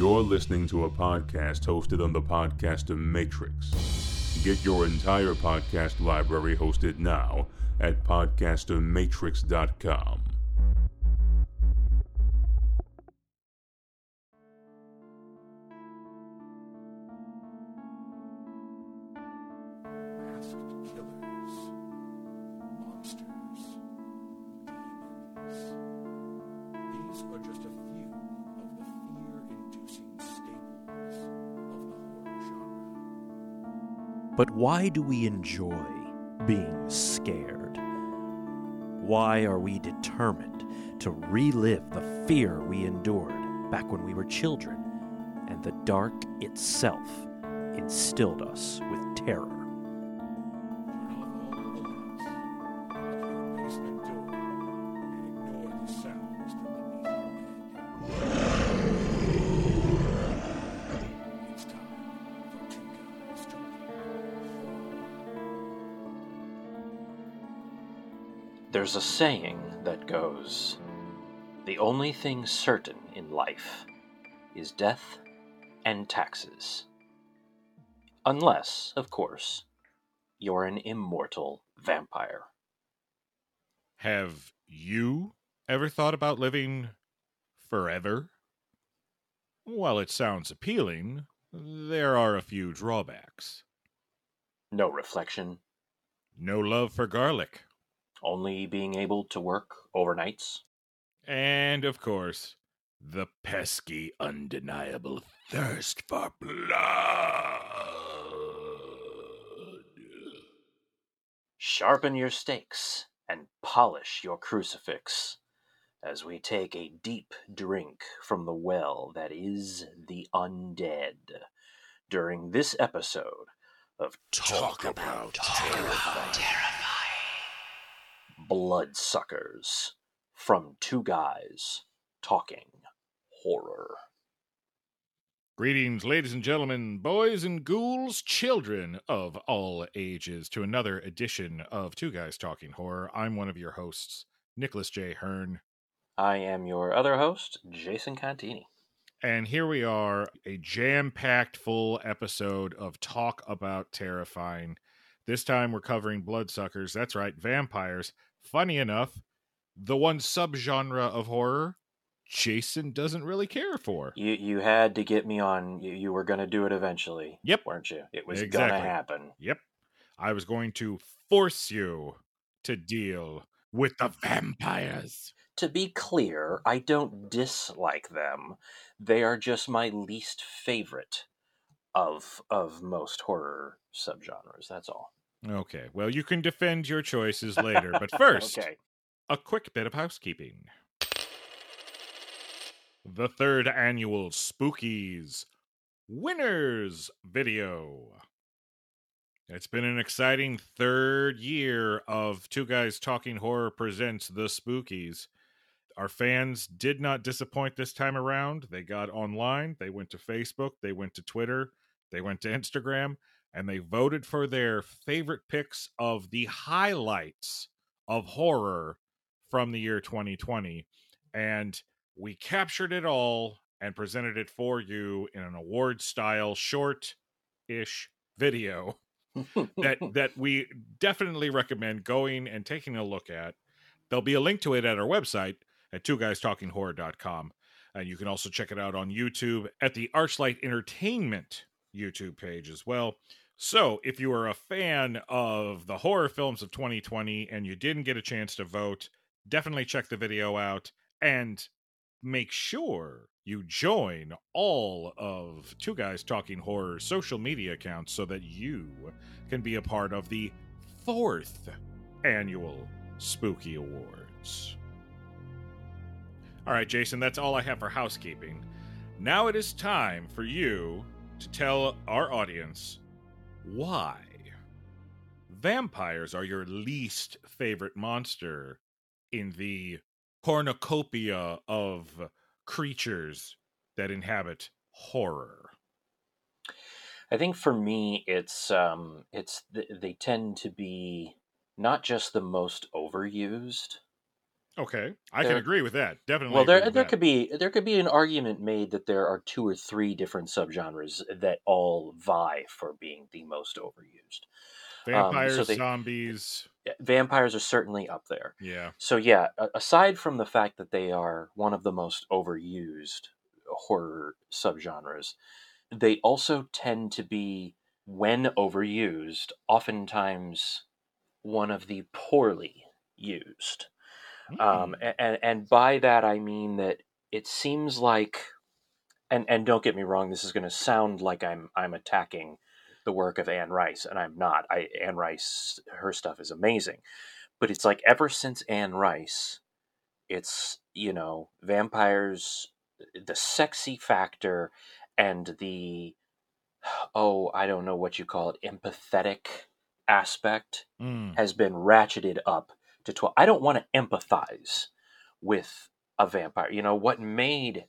You're listening to a podcast hosted on the Podcaster Matrix. Get your entire podcast library hosted now at podcastermatrix.com. But why do we enjoy being scared? Why are we determined to relive the fear we endured back when we were children and the dark itself instilled us with terror? There's a saying that goes, the only thing certain in life is death and taxes. Unless, of course, you're an immortal vampire. Have you ever thought about living forever? While it sounds appealing, there are a few drawbacks. No reflection. No love for garlic. Only being able to work overnights. And, of course, the pesky, undeniable thirst for blood. Sharpen your stakes and polish your crucifix as we take a deep drink from the well that is the undead during this episode of Talk About Terrifying. Bloodsuckers from Two Guys Talking Horror. Greetings, ladies and gentlemen, boys and ghouls, children of all ages, to another edition of Two Guys Talking Horror. I'm one of your hosts, Nicholas J. Hearn. I am your other host, Jason Contini. And here we are, a jam-packed full episode of Talk About Terrifying. This time we're covering bloodsuckers. That's right, vampires. Funny enough, the one subgenre of horror Jason doesn't really care for. You had to get me on. You were going to do it eventually. Yep. Weren't you? It was going to happen. Yep. I was going to force you to deal with the vampires. To be clear, I don't dislike them. They are just my least favorite of most horror subgenres. That's all. Okay. Well, you can defend your choices later, but first, okay. A quick bit of housekeeping. The third annual Spookies winners video. It's been an exciting third year of Two Guys Talking Horror presents The Spookies. Our fans did not disappoint this time around. They got online, they went to Facebook, they went to Twitter, they went to Instagram, and they voted for their favorite picks of the highlights of horror from the year 2020. And we captured it all and presented it for you in an award-style short-ish video that we definitely recommend going and taking a look at. There'll be a link to it at our website at twoguystalkinghorror.com. And you can also check it out on YouTube at the Archlight Entertainment YouTube page as well. So if you are a fan of the horror films of 2020 and you didn't get a chance to vote, definitely check the video out and make sure you join all of Two Guys Talking Horror social media accounts so that you can be a part of the 4th annual Spooky Awards. All right, Jason, that's all I have for housekeeping. Now it is time for you to tell our audience why vampires are your least favorite monster in the cornucopia of creatures that inhabit horror. I think for me, it's they tend to be not just the most overused, Okay, I can agree with that. Definitely. Well, there could be an argument made that there are two or three different subgenres that all vie for being the most overused. Vampires, zombies. Vampires are certainly up there. Yeah. So yeah, aside from the fact that they are one of the most overused horror subgenres, they also tend to be, when overused, oftentimes one of the poorly used. And by that I mean that it seems like, and don't get me wrong, this is going to sound like I'm attacking the work of Anne Rice, and I'm not. Anne Rice, her stuff is amazing, but it's like ever since Anne Rice, it's, you know, vampires, the sexy factor, and the I don't know what you call it, empathetic aspect has been ratcheted up. I don't want to empathize with a vampire. You know, what made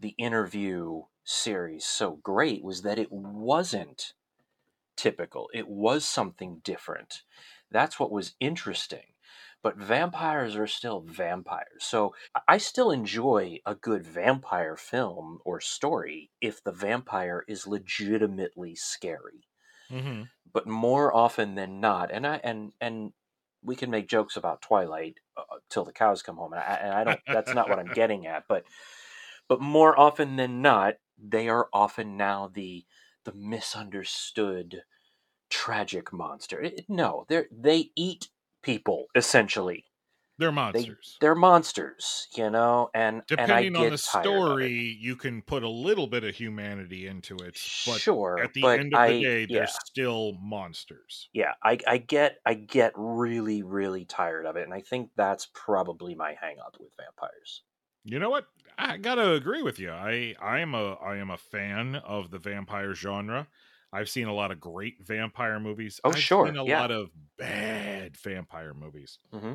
the Interview series so great was that it wasn't typical. It was something different. That's what was interesting. But vampires are still vampires. So I still enjoy a good vampire film or story if the vampire is legitimately scary. Mm-hmm. But more often than not, we can make jokes about Twilight till the cows come home, and I don't. That's not what I'm getting at. But more often than not, they are often now the misunderstood tragic monster. They eat people essentially. They're monsters. They're monsters, you know. And depending on the story, you can put a little bit of humanity into it. But sure, at the end of the day, they're still monsters. Yeah, I get really, really tired of it, and I think that's probably my hang up with vampires. You know what? I gotta agree with you. I am a fan of the vampire genre. I've seen a lot of great vampire movies. Oh, sure. I've seen a lot of bad vampire movies. Mm-hmm.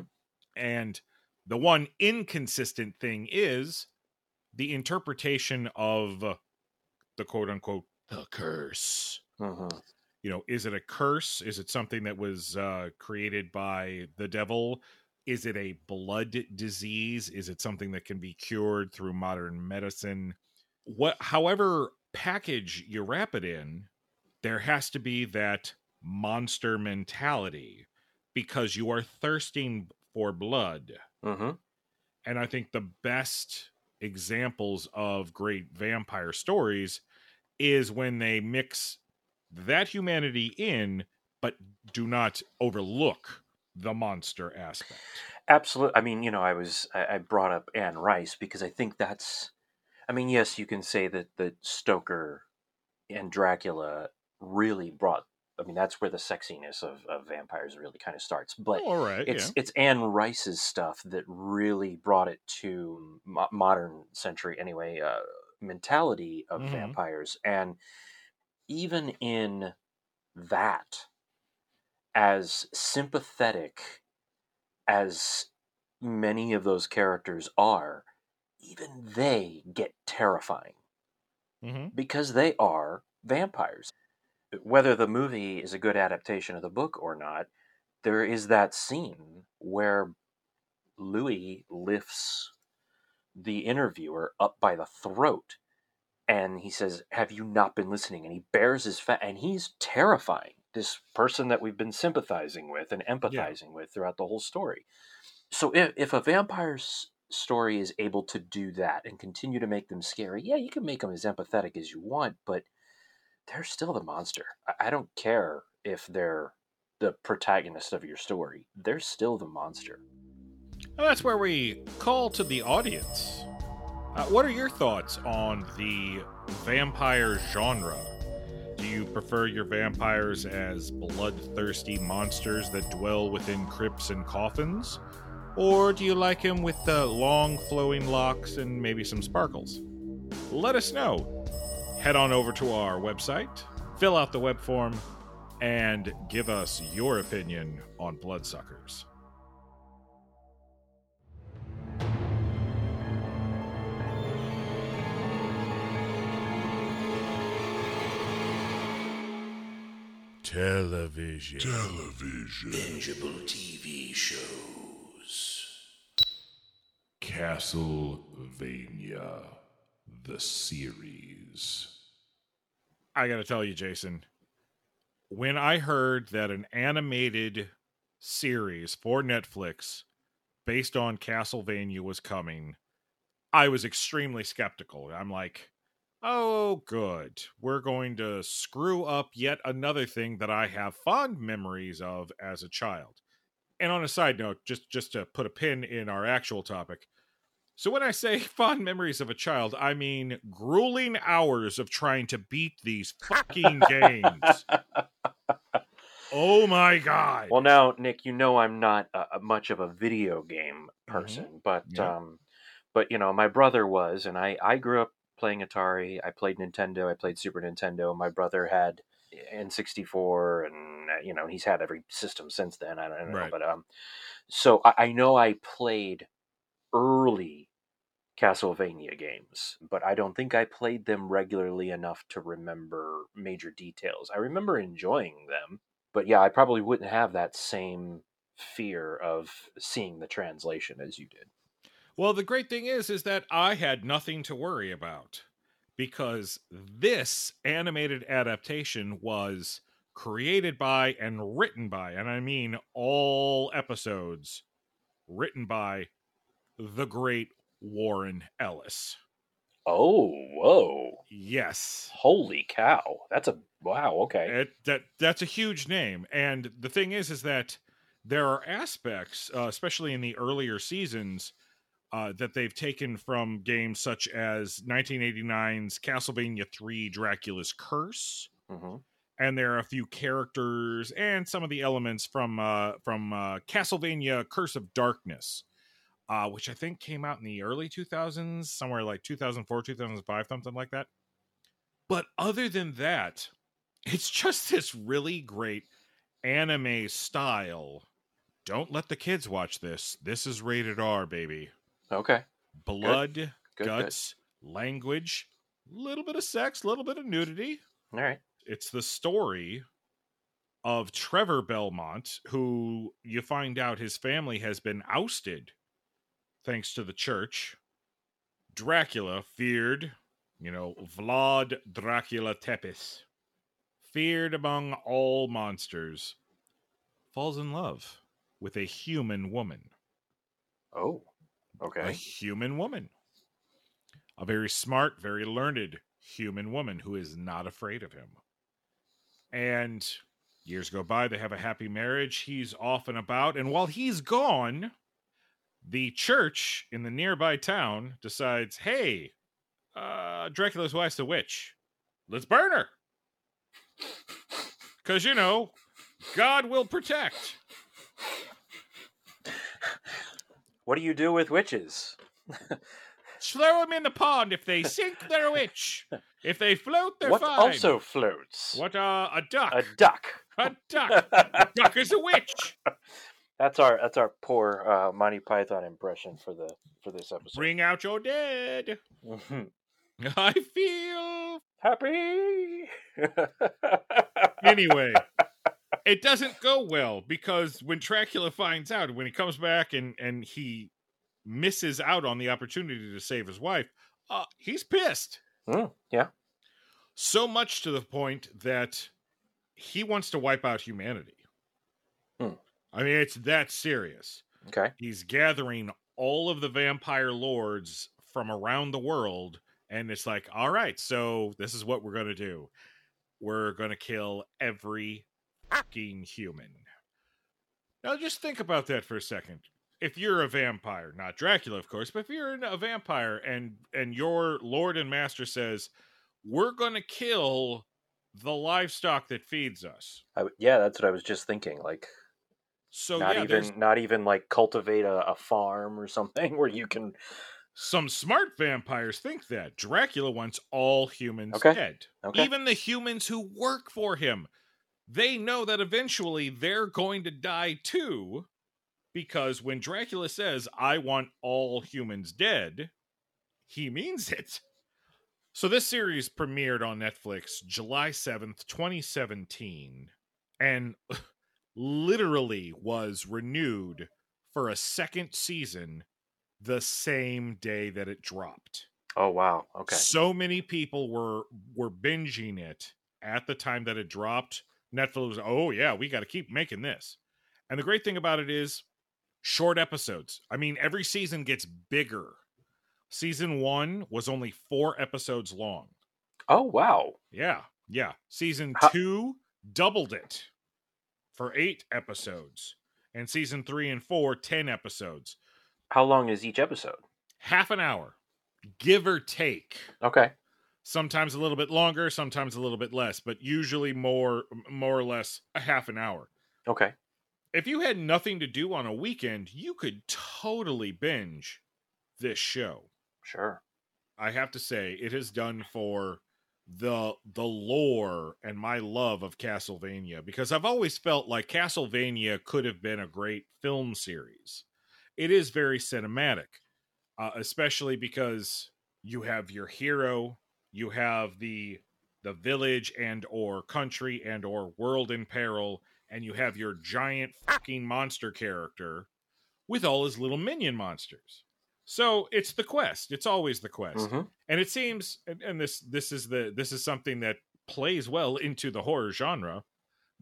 And the one inconsistent thing is the interpretation of the quote-unquote the curse. Uh-huh. You know, is it a curse? Is it something that was created by the devil? Is it a blood disease? Is it something that can be cured through modern medicine? However package you wrap it in, there has to be that monster mentality because you are thirsting for blood. Uh-huh. And I think the best examples of great vampire stories is when they mix that humanity in, but do not overlook the monster aspect. Absolutely. I mean, you know, I brought up Anne Rice because I think that's, I mean, yes, you can say that Stoker and Dracula really brought, I mean, that's where the sexiness of vampires really kind of starts. But it's Anne Rice's stuff that really brought it to modern century, anyway, mentality of mm-hmm. vampires. And even in that, as sympathetic as many of those characters are, even they get terrifying mm-hmm. because they are vampires. Whether the movie is a good adaptation of the book or not, there is that scene where Louis lifts the interviewer up by the throat and he says, "Have you not been listening?" And he bares his fat, and he's terrifying. This person that we've been sympathizing with and empathizing with throughout the whole story. So if a vampire's story is able to do that and continue to make them scary, yeah, you can make them as empathetic as you want, but they're still the monster. I don't care if they're the protagonist of your story. They're still the monster. Well, that's where we call to the audience. What are your thoughts on the vampire genre? Do you prefer your vampires as bloodthirsty monsters that dwell within crypts and coffins? Or do you like him with the long flowing locks and maybe some sparkles? Let us know. Head on over to our website, fill out the web form, and give us your opinion on bloodsuckers. Television. Bingeable TV shows. Castlevania, the series. I gotta tell you, Jason, when I heard that an animated series for Netflix based on Castlevania was coming, I was extremely skeptical. I'm like, oh, good. We're going to screw up yet another thing that I have fond memories of as a child. And on a side note, just to put a pin in our actual topic. So when I say fond memories of a child, I mean grueling hours of trying to beat these fucking games. Oh my God. Well, now, Nick, you know I'm not much of a video game person, mm-hmm. But you know, my brother was, and I grew up playing Atari. I played Nintendo. I played Super Nintendo. My brother had N64, and you know, he's had every system since then. I don't know, right. But so I know I played early Castlevania games, but I don't think I played them regularly enough to remember major details. I remember enjoying them, but yeah, I probably wouldn't have that same fear of seeing the translation as you did. Well, the great thing is that I had nothing to worry about, because this animated adaptation was created by and written by, and I mean all episodes written by, the great Warren Ellis. Oh, whoa. Yes. Holy cow. That's a, wow, okay. That's a huge name. And the thing is that there are aspects, especially in the earlier seasons, that they've taken from games such as 1989's Castlevania 3 Dracula's Curse. Mm-hmm. And there are a few characters and some of the elements from Castlevania Curse of Darkness, which I think came out in the early 2000s, somewhere like 2004, 2005, something like that. But other than that, it's just this really great anime style. Don't let the kids watch this. This is rated R, baby. Okay. Blood, good. Guts, good. Language, a little bit of sex, a little bit of nudity. All right. It's the story of Trevor Belmont, who you find out his family has been ousted thanks to the church. Dracula feared, you know, Vlad Dracula Tepes, feared among all monsters, falls in love with a human woman. Oh. Okay. A human woman. A very smart, very learned human woman who is not afraid of him. And years go by, they have a happy marriage. He's off and about. And while he's gone, the church in the nearby town decides, hey, Dracula's wife's a witch. Let's burn her. Because, you know, God will protect. What do you do with witches? Throw them in the pond. If they sink, they're a witch. If they float, they're fine. What also floats? What are a duck? A duck. A duck. A duck is a witch. That's our poor Monty Python impression for this episode. Bring out your dead. I feel happy. Anyway. It doesn't go well, because when Dracula finds out, when he comes back and he misses out on the opportunity to save his wife, he's pissed. Mm, yeah. So much to the point that he wants to wipe out humanity. Mm. I mean, it's that serious. Okay. He's gathering all of the vampire lords from around the world, and it's like, all right, so this is what we're going to do. We're going to kill every fucking human. Now just think about that for a second. If you're a vampire, not Dracula of course, but if you're a vampire and your lord and master says, we're gonna kill the livestock that feeds us, yeah, that's what I was just thinking. Like, so not even like cultivate a farm or something where you can. Some smart vampires think that Dracula wants all humans dead. Okay. Even the humans who work for him, they know that eventually they're going to die too, because when Dracula says, I want all humans dead, he means it. So this series premiered on Netflix July 7th, 2017, and literally was renewed for a second season the same day that it dropped. Oh, wow. Okay. So many people were binging it at the time that it dropped. Netflix was, oh, yeah, we got to keep making this. And the great thing about it is short episodes. I mean, every season gets bigger. Season 1 was only 4 episodes long. Oh, wow. Yeah, yeah. Season 2 doubled it for 8 episodes. And season 3 and 4, 10 episodes. How long is each episode? Half an hour, give or take. Okay. Sometimes a little bit longer, sometimes a little bit less, but usually more or less a half an hour. Okay. If you had nothing to do on a weekend, you could totally binge this show. Sure. I have to say, it is done for the lore and my love of Castlevania, because I've always felt like Castlevania could have been a great film series. It is very cinematic, especially because you have your hero, you have the village and or country and or world in peril, and you have your giant fucking monster character with all his little minion monsters. So it's the quest. It's always the quest. Mm-hmm. And it seems, and this is something that plays well into the horror genre.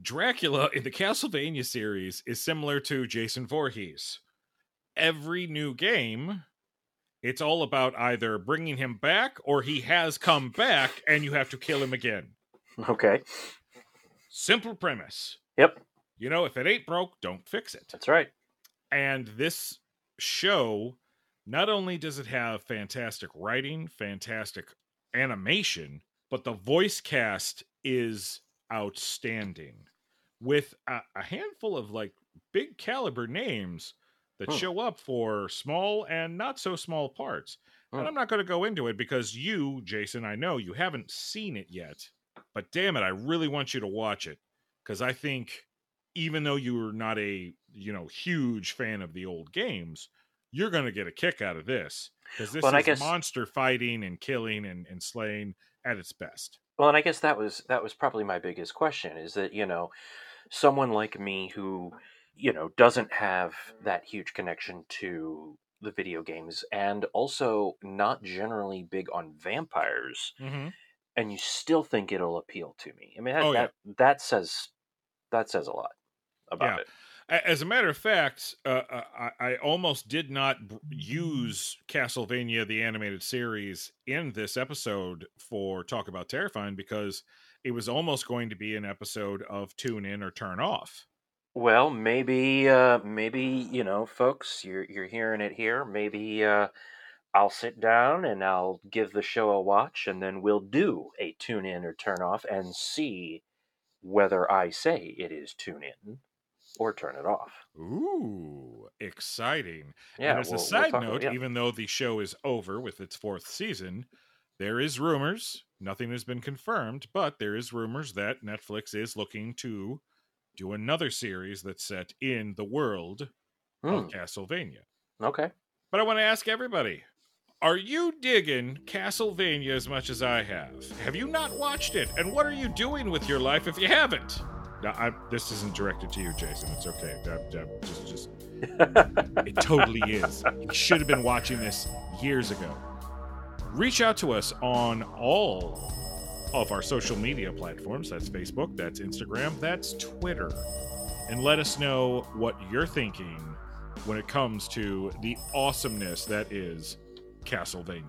Dracula in the Castlevania series is similar to Jason Voorhees. Every new game, it's all about either bringing him back or he has come back and you have to kill him again. Okay. Simple premise. Yep. You know, if it ain't broke, don't fix it. That's right. And this show, not only does it have fantastic writing, fantastic animation, but the voice cast is outstanding, with a handful of like big caliber names that show up for small and not so small parts. And I'm not going to go into it because you, Jason, I know you haven't seen it yet, but damn it, I really want you to watch it, because I think even though you were not a, you know, huge fan of the old games, you're going to get a kick out of this, because this is monster fighting and killing and slaying at its best. Well, and I guess that was probably my biggest question, is that, you know, someone like me who, you know, doesn't have that huge connection to the video games and also not generally big on vampires, mm-hmm. and you still think it'll appeal to me. I mean, that says a lot about it. As a matter of fact, I almost did not use Castlevania, the animated series, in this episode for Talk About Terrifying, because it was almost going to be an episode of Tune In or Turn Off. Well, maybe you know, folks, you're hearing it here. Maybe I'll sit down and I'll give the show a watch, and then we'll do a Tune In or Turn Off and see whether I say it is Tune In or Turn It Off. Ooh, exciting. Yeah, and as a side note, even though the show is over with its 4th season, there is rumors, nothing has been confirmed, but there is rumors that Netflix is looking to do another series that's set in the world of Castlevania. Okay. But I want to ask everybody, are you digging Castlevania as much as I have? Have you not watched it? And what are you doing with your life if you haven't? Now, this isn't directed to you, Jason. It's okay. Just it totally is. You should have been watching this years ago. Reach out to us on all of our social media platforms. That's Facebook, that's Instagram, that's Twitter. And let us know what you're thinking when it comes to the awesomeness that is Castlevania.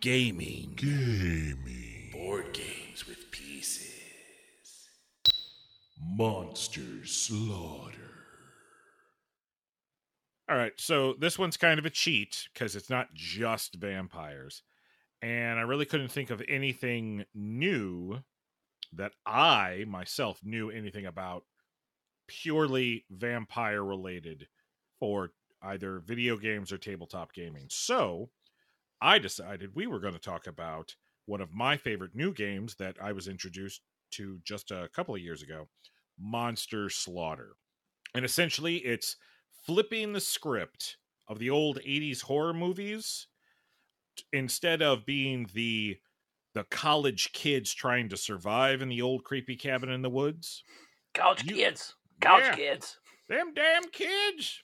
Gaming. Board games with pieces. Monster Slaughter. All right, so this one's kind of a cheat because it's not just vampires. And I really couldn't think of anything new that I myself knew anything about purely vampire related for either video games or tabletop gaming. So I decided we were going to talk about one of my favorite new games that I was introduced to just a couple of years ago, Monster Slaughter. And essentially, it's flipping the script of the old 80s horror movies. Instead of being the the college kids trying to survive in the old creepy cabin in the woods. College kids. Them damn kids.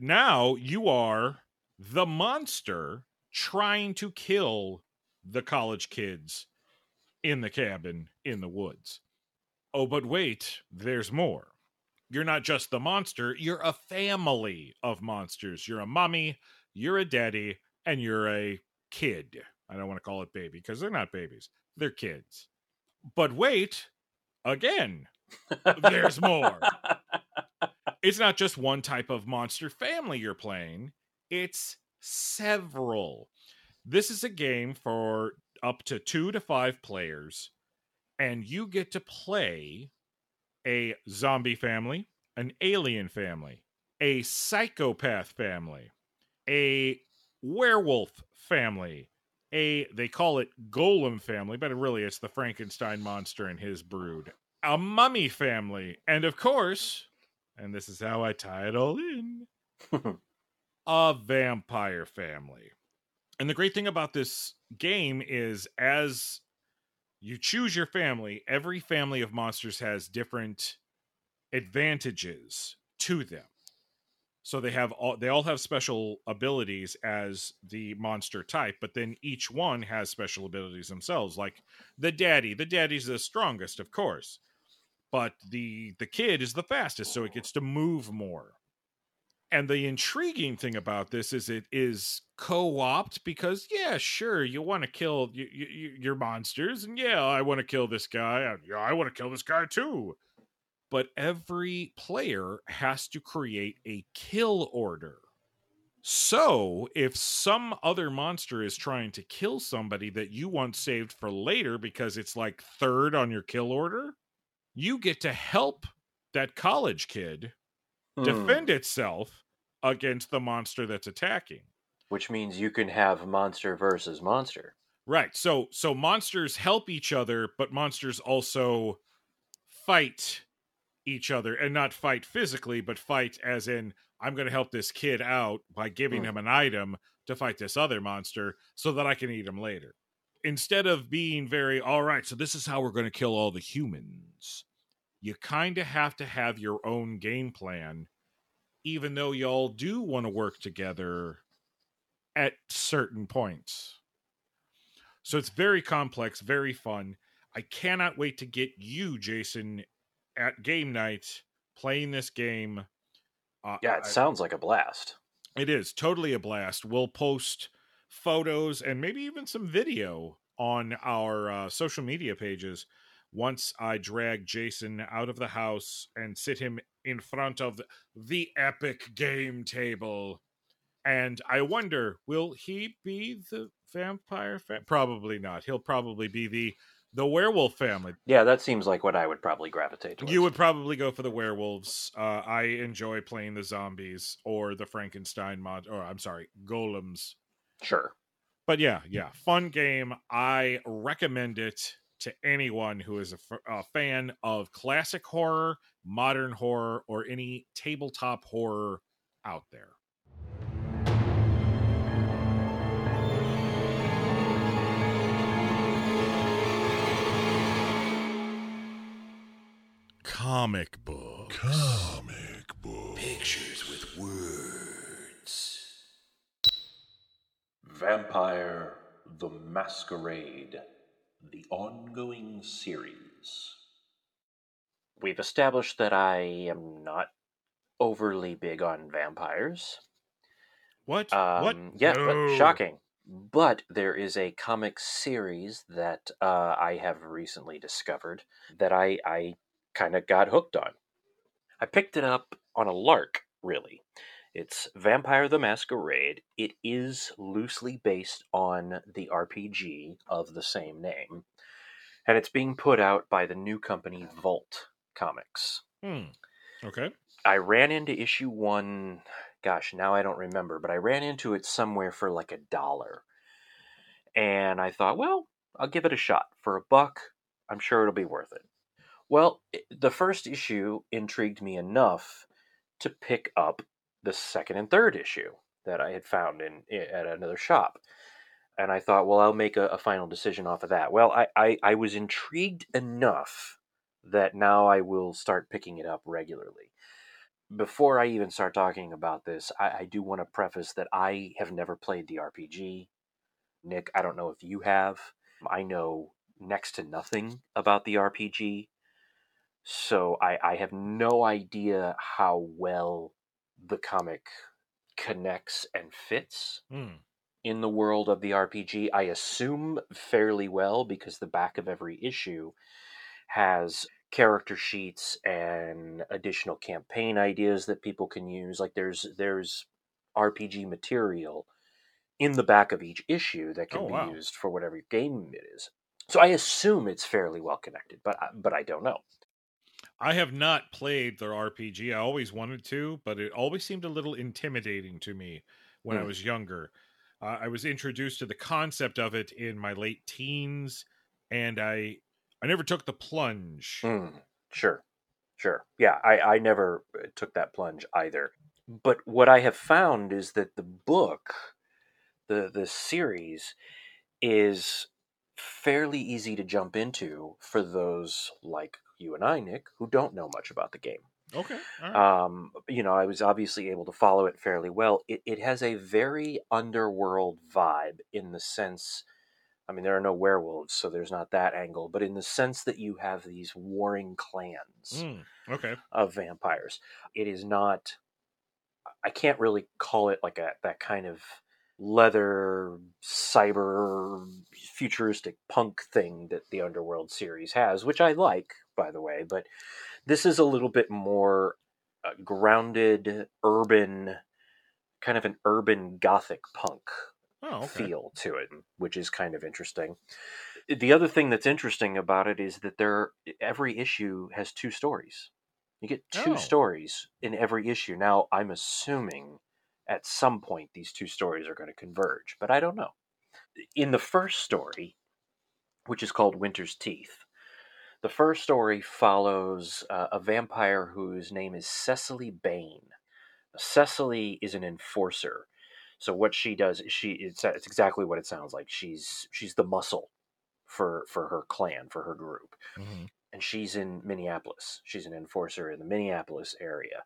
Now you are the monster trying to kill the college kids in the cabin in the woods. Oh, but wait, there's more. You're not just the monster. You're a family of monsters. You're a mommy, you're a daddy, and you're a kid. I don't want to call it baby because they're not babies. They're kids. But wait, again, there's more. It's not just one type of monster family you're playing. It's several. This is a game for up to 2 to 5 players, and you get to play a zombie family, an alien family, a psychopath family, a werewolf family, they call it golem family, but really it's the Frankenstein monster and his brood, a mummy family, and of course, and this is how I tie it all in, a vampire family. And the great thing about this game is as you choose your family, every family of monsters has different advantages to them. So they all have special abilities as the monster type, but then each one has special abilities themselves. Like the daddy. The daddy's the strongest, of course. But the kid is the fastest, so it gets to move more. And the intriguing thing about this is it is co-opt because, yeah, sure, you want to kill your monsters. And yeah, I want to kill this guy. I want to kill this guy too. But every player has to create a kill order. So if some other monster is trying to kill somebody that you want saved for later because it's like third on your kill order, you get to help that college kid defend itself against the monster that's attacking. Which means you can have monster versus monster. Right. So monsters help each other, but monsters also fight each other, and not fight physically, but fight as in, I'm going to help this kid out by giving him an item to fight this other monster so that I can eat him later. Instead of being very, all right, so this is how we're going to kill all the humans. You kind of have to have your own game plan, even though y'all do want to work together at certain points. So it's very complex, very fun. I cannot wait to get you, Jason, at game night, playing this game. Sounds like a blast. It is totally a blast. We'll post photos and maybe even some video on our social media pages once I drag Jason out of the house and sit him in front of the epic game table. And I wonder, will he be the vampire? Probably not. He'll probably be the werewolf family. Yeah, that seems like what I would probably gravitate towards. You would probably go for the werewolves. I enjoy playing the zombies or the Frankenstein golems. Sure. But yeah. Fun game. I recommend it to anyone who is a fan of classic horror, modern horror, or any tabletop horror out there. Comic books. Pictures with words. Vampire the Masquerade, the ongoing series. We've established that I am not overly big on vampires. What? What? Yeah, no. But shocking. But there is a comic series that I have recently discovered that I kind of got hooked on. I picked it up on a lark, really. It's Vampire the Masquerade. It is loosely based on the RPG of the same name, and it's being put out by the new company Vault Comics. Okay. I ran into issue 1, gosh, now I don't remember, but I ran into it somewhere for like $1. And I thought, well, I'll give it a shot. For $1, I'm sure it'll be worth it. Well, the first issue intrigued me enough to pick up the second and third issue that I had found at another shop. And I thought, well, I'll make a final decision off of that. Well, I was intrigued enough that now I will start picking it up regularly. Before I even start talking about this, I do want to preface that I have never played the RPG. Nick, I don't know if you have. I know next to nothing about the RPG. So I have no idea how well the comic connects and fits in the world of the RPG. I assume fairly well, because the back of every issue has character sheets and additional campaign ideas that people can use. Like there's RPG material in the back of each issue that can be used for whatever game it is. So I assume it's fairly well connected, but I don't know. I have not played their RPG. I always wanted to, but it always seemed a little intimidating to me when I was younger. I was introduced to the concept of it in my late teens, and I never took the plunge. Sure. Yeah, I never took that plunge either. But what I have found is that the book, the series, is fairly easy to jump into for those like you and I, Nick, who don't know much about the game. Okay. All right. I was obviously able to follow it fairly well. It has a very underworld vibe in the sense, I mean, there are no werewolves, so there's not that angle, but in the sense that you have these warring clans of vampires. It is not, I can't really call it like that kind of leather, cyber, futuristic punk thing that the Underworld series has, which I like, by the way, but this is a little bit more grounded, urban, kind of an urban gothic punk feel to it, which is kind of interesting. The other thing that's interesting about it is that every issue has two stories. You get two stories in every issue. Now, I'm assuming at some point these two stories are going to converge, but I don't know. In the first story, which is called Winter's Teeth, the first story follows a vampire whose name is Cecily Bain. Cecily is an enforcer. So what she does, it's exactly what it sounds like. She's the muscle for her clan, for her group. Mm-hmm. And she's in Minneapolis. She's an enforcer in the Minneapolis area.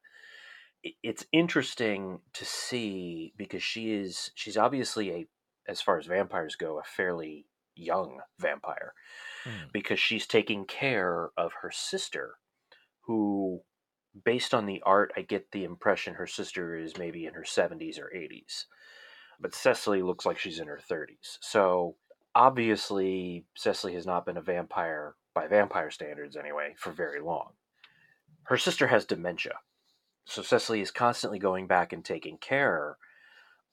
It's interesting to see because she's obviously as far as vampires go, a fairly young vampire because she's taking care of her sister who, based on the art, I get the impression her sister is maybe in her 70s or 80s, but Cecily looks like she's in her 30s. So obviously Cecily has not been a vampire by vampire standards anyway for very long. Her sister has dementia. So Cecily is constantly going back and taking care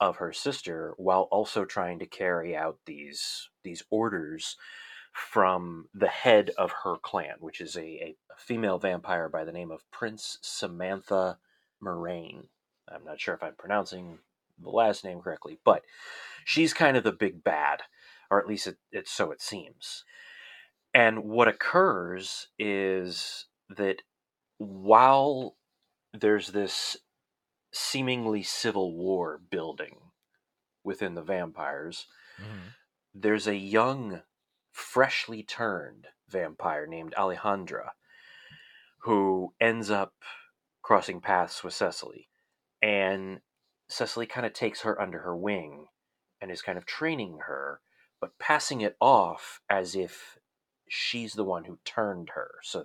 of her sister while also trying to carry out these orders from the head of her clan, which is a female vampire by the name of Prince Samantha Moraine. I'm not sure if I'm pronouncing the last name correctly, but she's kind of the big bad, or at least so it seems. And what occurs is that while there's this seemingly civil war building within the vampires, there's a young, freshly turned vampire named Alejandra who ends up crossing paths with Cecily. And Cecily kind of takes her under her wing and is kind of training her, but passing it off as if she's the one who turned her so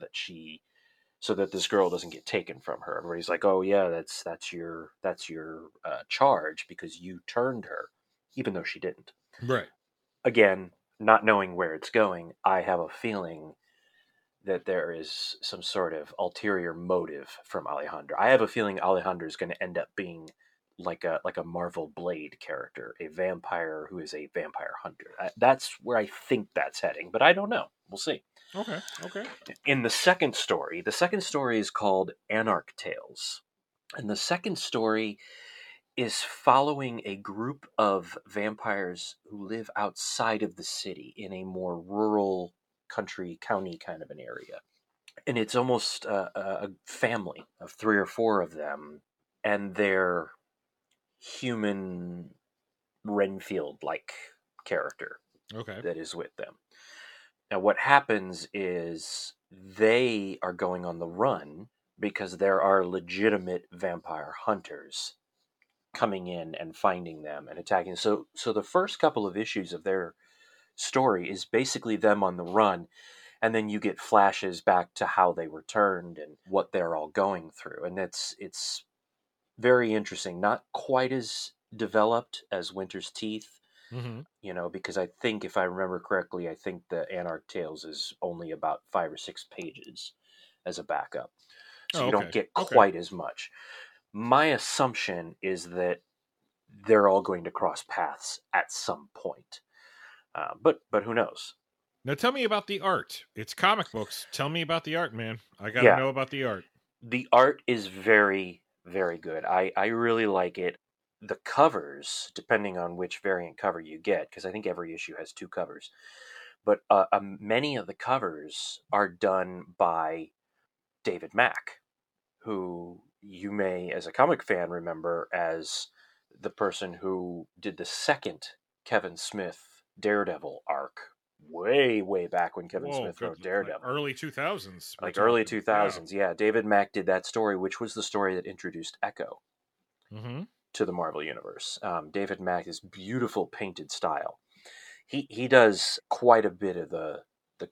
that this girl doesn't get taken from her. Everybody's like, oh yeah, that's your charge because you turned her, even though she didn't. Right. Again, not knowing where it's going, I have a feeling that there is some sort of ulterior motive from Alejandra. I have a feeling Alejandra is going to end up being like a Marvel Blade character, a vampire who is a vampire hunter. That's where I think that's heading, but I don't know. We'll see. Okay. In the second story is called Anarch Tales. And the second story is following a group of vampires who live outside of the city in a more rural country, county kind of an area. And it's almost a family of 3 or 4 of them and their human Renfield-like character that is with them. Now, what happens is they are going on the run because there are legitimate vampire hunters coming in and finding them and attacking. So the first couple of issues of their story is basically them on the run, and then you get flashes back to how they returned and what they're all going through. And it's very interesting. Not quite as developed as Winter's Teeth, you know, because I think, if I remember correctly, I think the Anarch Tales is only about 5 or 6 pages as a backup. So you don't get quite as much. My assumption is that they're all going to cross paths at some point. But who knows? Now tell me about the art. It's comic books. Tell me about the art, man. I got to know about the art. The art is very, very good. I really like it. The covers, depending on which variant cover you get, because I think every issue has 2 covers, but many of the covers are done by David Mack, who you may, as a comic fan, remember as the person who did the second Kevin Smith Daredevil arc way back when Kevin Smith wrote Daredevil. Like early 2000s. Like early 2000s, yeah. David Mack did that story, which was the story that introduced Echo to the Marvel Universe. David Mack, this beautiful painted style. He does quite a bit of the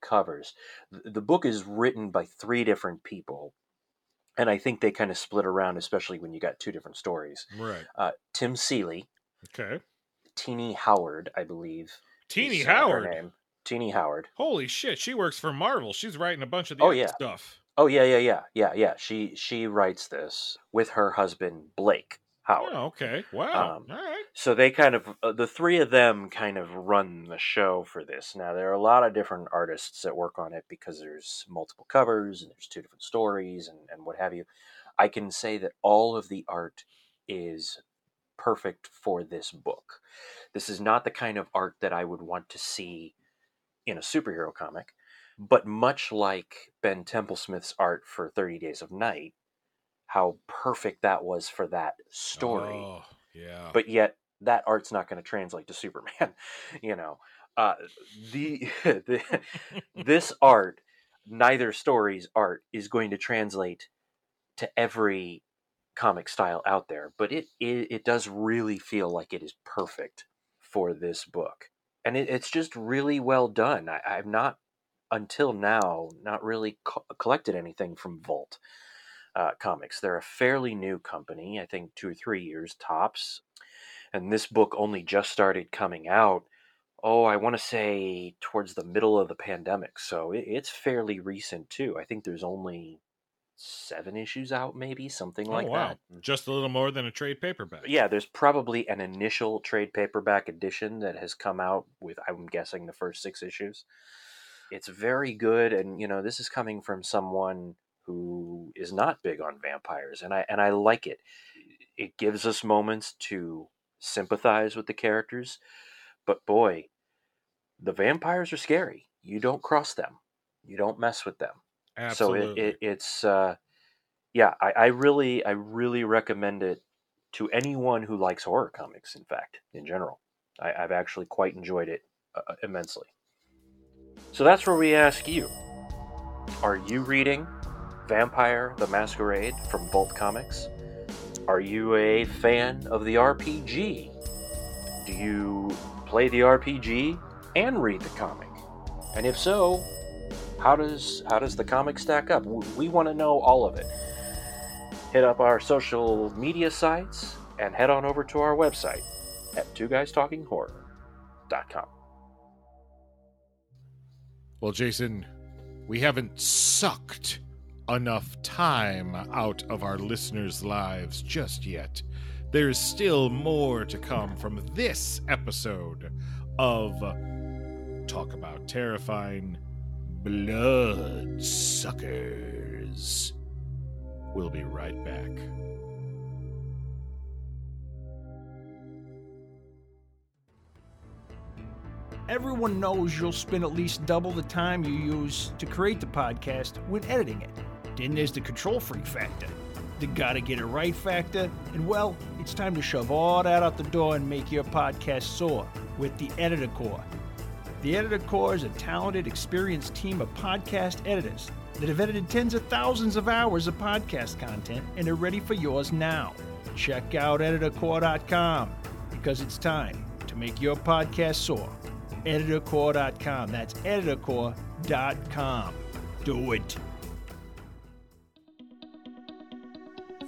covers. The book is written by 3 different people, and I think they kind of split around, especially when you got 2 different stories. Right. Tim Seeley. Okay. Tini Howard, I believe. Tini Howard? Her name. Tini Howard. Holy shit, she works for Marvel. She's writing a bunch of the stuff. Oh, yeah. She writes this with her husband, Blake Howard. Oh, okay. Wow. All right. So they kind of, the 3 of them kind of run the show for this. Now, there are a lot of different artists that work on it because there's multiple covers and there's 2 different stories and what have you. I can say that all of the art is perfect for this book. This is not the kind of art that I would want to see in a superhero comic, but much like Ben Templesmith's art for 30 Days of Night, how perfect that was for that story. Oh, yeah. But yet that art's not going to translate to Superman, you know. This art, neither story's art, is going to translate to every comic style out there, but it does really feel like it is perfect for this book. And it's just really well done. I've not, until now, not really collected anything from Volt. Comics. They're a fairly new company, I think 2 or 3 years tops. And this book only just started coming out, I want to say towards the middle of the pandemic. So it's fairly recent too. I think there's only 7 issues out, maybe something like that. Just a little more than a trade paperback. Yeah, there's probably an initial trade paperback edition that has come out with, I'm guessing, the first 6 issues. It's very good. And, you know, this is coming from someone who is not big on vampires, and I like it. It gives us moments to sympathize with the characters, but boy, the vampires are scary. You don't cross them. You don't mess with them. Absolutely. So it's I really recommend it to anyone who likes horror comics. In fact, in general, I've actually quite enjoyed it immensely. So that's where we ask you: are you reading Vampire the Masquerade from Bolt Comics? Are you a fan of the RPG? Do you play the RPG and read the comic? And if so, how does the comic stack up? We want to know all of it. Hit up our social media sites and head on over to our website at twoguystalkinghorror.com. Well, Jason, we haven't sucked enough time out of our listeners' lives just yet. There's still more to come from this episode of Talk About Terrifying Bloodsuckers. We'll be right back. Everyone knows you'll spend at least double the time you use to create the podcast when editing it. Then there's the control freak factor, the gotta get it right factor, and well, it's time to shove all that out the door and make your podcast soar. with the Editor Core. The Editor Core is a talented, experienced team of podcast editors that have edited tens of thousands of hours of podcast content and are ready for yours now. Check out editorcore.com because it's time to make your podcast soar. Editorcore.com. That's editorcore.com. Do it.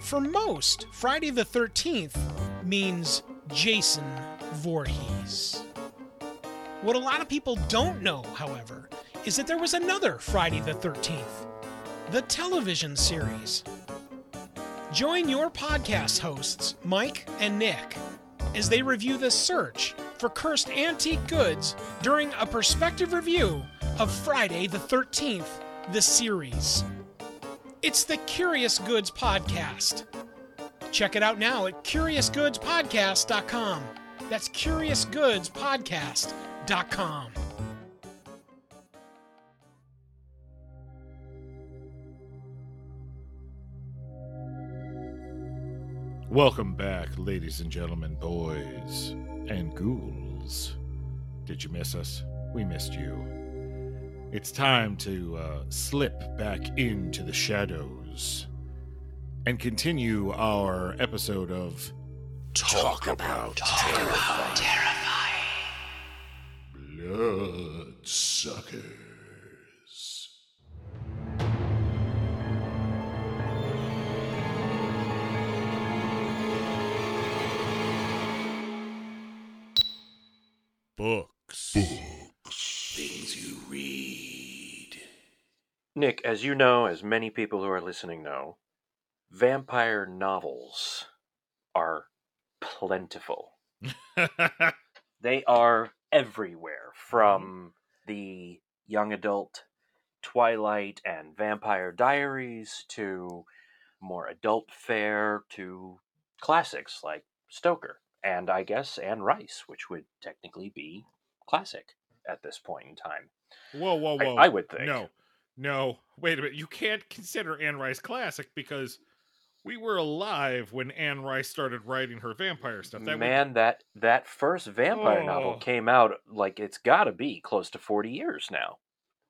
For most, Friday the 13th means Jason Voorhees. What a lot of people don't know, however, is that there was another Friday the 13th, the television series. Join your podcast hosts, Mike and Nick, as they review the search for cursed antique goods during a perspective review of Friday the 13th, the series. It's the Curious Goods Podcast. Check it out now at CuriousGoodsPodcast.com. That's CuriousGoodsPodcast.com. Welcome back, ladies and gentlemen, boys and ghouls. Did you miss us? We missed you. It's time to slip back into the shadows and continue our episode of Talk About Terrifying. Bloodsucker. Books. Things you read. Nick, as you know, as many people who are listening know, vampire novels are plentiful. They are everywhere, from the young adult Twilight and Vampire Diaries to more adult fare to classics like Stoker. And I guess Anne Rice, which would technically be classic at this point in time. Whoa. I would think. No. Wait a minute. You can't consider Anne Rice classic because we were alive when Anne Rice started writing her vampire stuff. That first vampire novel came out, like, it's got to be close to 40 years now.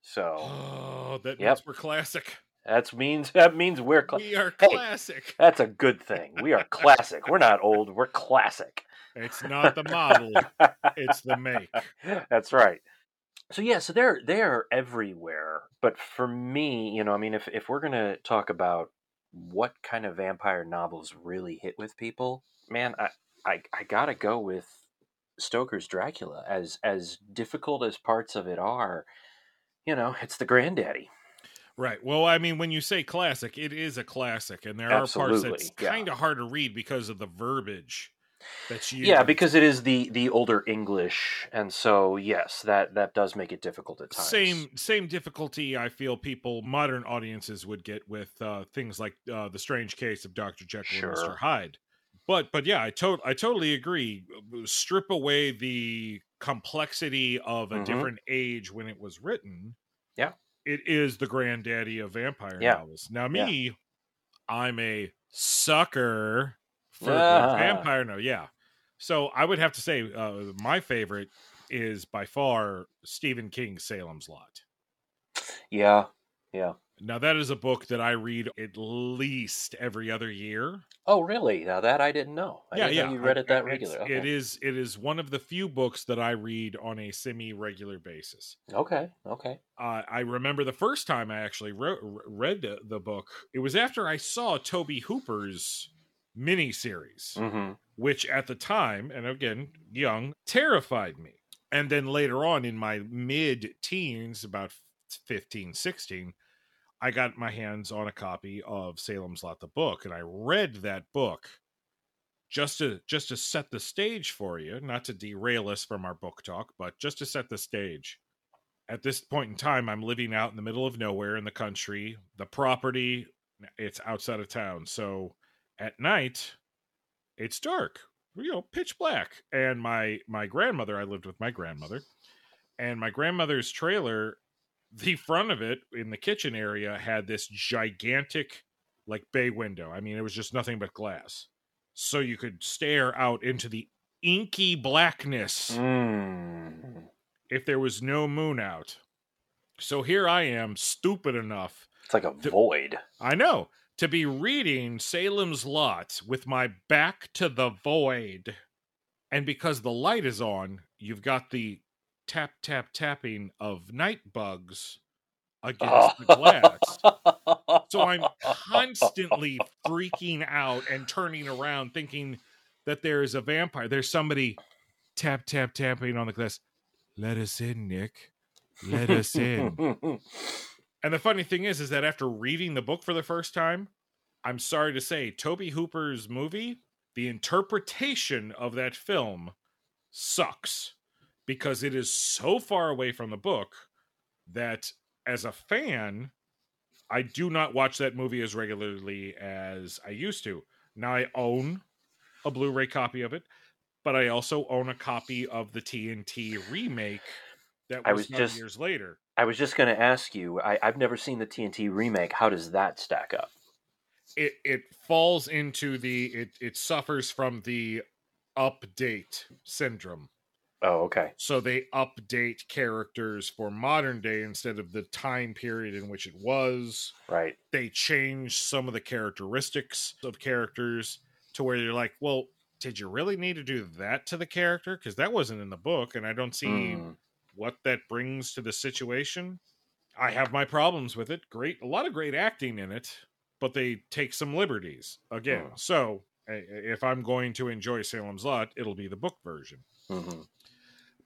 So. Oh, that means we're classic. That means we're classic. We are classic. Hey, that's a good thing. We are classic. We're not old. We're classic. It's not the model. It's the make. That's right. So yeah, so they're everywhere. But for me, you know, I mean, if we're gonna talk about what kind of vampire novels really hit with people, man, I gotta go with Stoker's Dracula. As difficult as parts of it are, you know, it's the granddaddy. Right. Well, I mean, when you say classic, it is a classic, and there are parts that's kind of hard to read because of the verbiage that's used. Yeah, because it is the older English, and so yes, that does make it difficult at times. Same difficulty I feel modern audiences would get with things like The Strange Case of Dr. Jekyll and Mr. Hyde. But yeah, I totally agree. Strip away the complexity of a different age when it was written. Yeah. It is the granddaddy of vampire novels. Now, me, I'm a sucker for vampire novels. Yeah. So I would have to say my favorite is by far Stephen King's Salem's Lot. Yeah. Yeah. Now, that is a book that I read at least every other year. Oh, really? Now, that I didn't know. I didn't know you read it that regularly. Okay. It is one of the few books that I read on a semi-regular basis. Okay. I remember the first time I actually read the book. It was after I saw Toby Hooper's miniseries, which at the time, and again, young, terrified me. And then later on in my mid-teens, about 15, 16... I got my hands on a copy of Salem's Lot, the book, and I read that book just to set the stage for you, not to derail us from our book talk, but just to set the stage. At this point in time, I'm living out in the middle of nowhere in the country. The property, it's outside of town. So at night, it's dark, you know, pitch black. And my grandmother, I lived with my grandmother, and my grandmother's trailer, the front of it in the kitchen area had this gigantic like bay window. I mean, it was just nothing but glass. So you could stare out into the inky blackness if there was no moon out. So here I am, stupid enough. It's like a void. I know. To be reading Salem's Lot with my back to the void. And because the light is on, you've got the tap, tap, tapping of night bugs against the glass. So I'm constantly freaking out and turning around thinking that there is a vampire. There's somebody tap, tap, tapping on the glass. Let us in, Nick. Let us in. And the funny thing is that after reading the book for the first time, I'm sorry to say, Tobe Hooper's movie, the interpretation of that film sucks because it is so far away from the book that as a fan, I do not watch that movie as regularly as I used to. Now I own a Blu-ray copy of it, but I also own a copy of the TNT remake that was 9 years later. I was just going to ask you, I've never seen the TNT remake. How does that stack up? It falls into it suffers from the update syndrome. Oh, okay. So they update characters for modern day instead of the time period in which it was. Right. They change some of the characteristics of characters to where you're like, well, did you really need to do that to the character? Because that wasn't in the book, and I don't see what that brings to the situation. I have my problems with it. Great. A lot of great acting in it, but they take some liberties again. Mm. So if I'm going to enjoy Salem's Lot, it'll be the book version. Mm-hmm.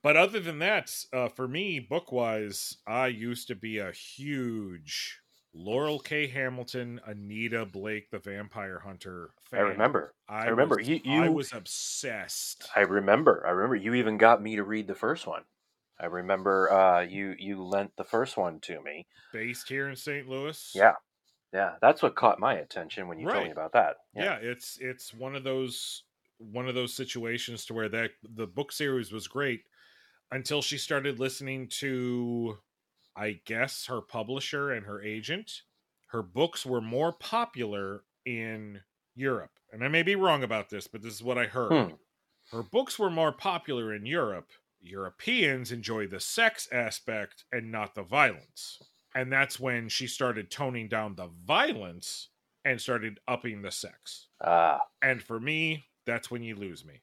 But other than that, for me, book-wise, I used to be a huge Laurel K. Hamilton, Anita Blake, the Vampire Hunter fan. I remember. I was obsessed. I remember. You even got me to read the first one. I remember you lent the first one to me. Based here in St. Louis? Yeah. Yeah, that's what caught my attention when you told me about that. Yeah, it's one of those situations to where the book series was great. Until she started listening to, I guess, her publisher and her agent. Her books were more popular in Europe. And I may be wrong about this, but this is what I heard. Her books were more popular in Europe. Europeans enjoy the sex aspect and not the violence. And that's when she started toning down the violence and started upping the sex. And for me, that's when you lose me.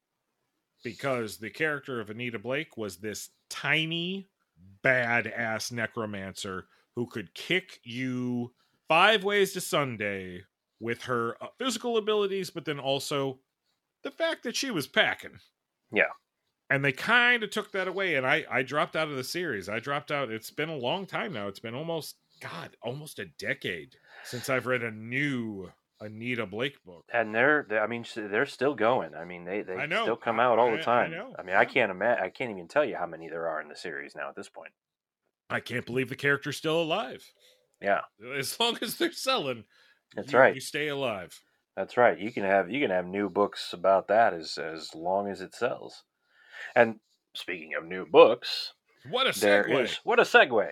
Because the character of Anita Blake was this tiny, badass necromancer who could kick you 5 ways to Sunday with her physical abilities, but then also the fact that she was packing. Yeah. And they kind of took that away, and I dropped out of the series. I dropped out. It's been a long time now. It's been almost a decade since I've read a new Anita Blake book, and they're still going. I mean, they still come out all the time. I can't imagine. I can't even tell you how many there are in the series now at this point. I can't believe the character's still alive. Yeah, as long as they're selling, you stay alive. That's right. You can have new books about that as long as it sells. And speaking of new books, what a segue!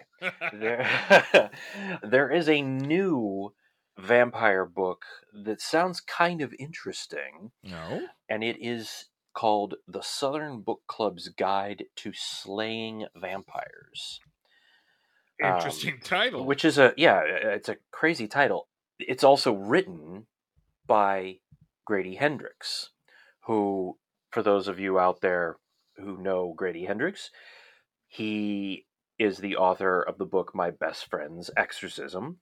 There is a new vampire book that sounds kind of interesting. No. And it is called The Southern Book Club's Guide to Slaying Vampires. Interesting title. Which is it's a crazy title. It's also written by Grady Hendrix, who, for those of you out there who know Grady Hendrix, he is the author of the book My Best Friend's Exorcism.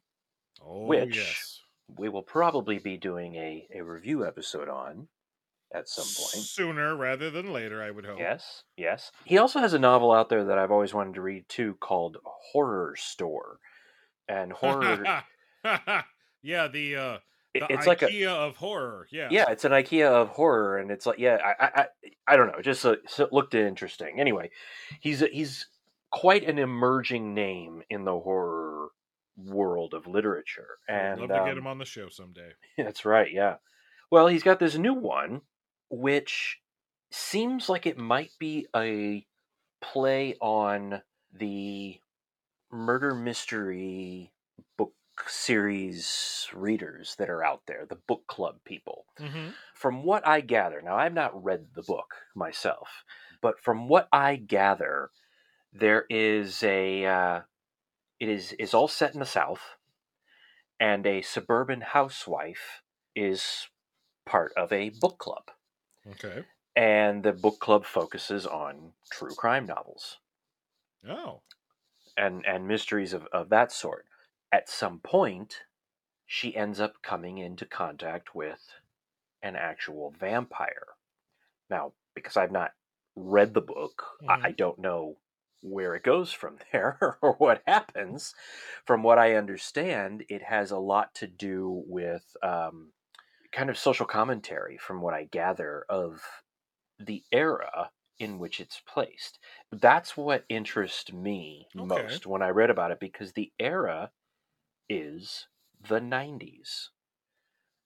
Oh, which we will probably be doing a review episode on at some point. Sooner rather than later, I would hope. Yes. He also has a novel out there that I've always wanted to read too called Horror Store. And horror... Yeah, the It's like IKEA of horror, yeah. Yeah, it's an IKEA of horror, and it's like, yeah, I don't know, just so it looked interesting. Anyway, he's quite an emerging name in the horror world of literature, and I'd love to get him on the show someday. That's right, yeah. Well, he's got this new one, which seems like it might be a play on the murder mystery book series readers that are out there, the book club people. Mm-hmm. From what I gather, now I've not read the book myself, but from what I gather, there is it's all set in the South, and a suburban housewife is part of a book club. Okay. And the book club focuses on true crime novels. Oh. And mysteries of that sort. At some point, she ends up coming into contact with an actual vampire. Now, because I've not read the book, mm-hmm. I don't know where it goes from there or what happens. From what I understand, it has a lot to do with kind of social commentary, from what I gather, of the era in which it's placed. That's what interests me most when I read about it, because the era is the 90s.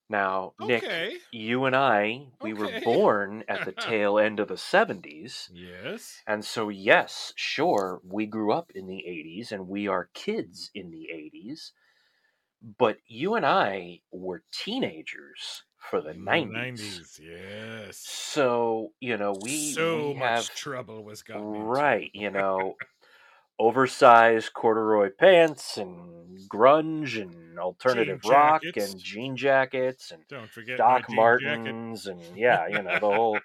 Now, Nick, you and I, we were born at the tail end of the 70s. Yes. And so, yes, sure, we grew up in the 80s and we are kids in the 80s. But you and I were teenagers for the 90s. Yes. So, you know, we much have trouble was got me. Right, you know, oversized corduroy pants and grunge and alternative rock and jean jackets and don't forget Doc Martens and yeah, you know,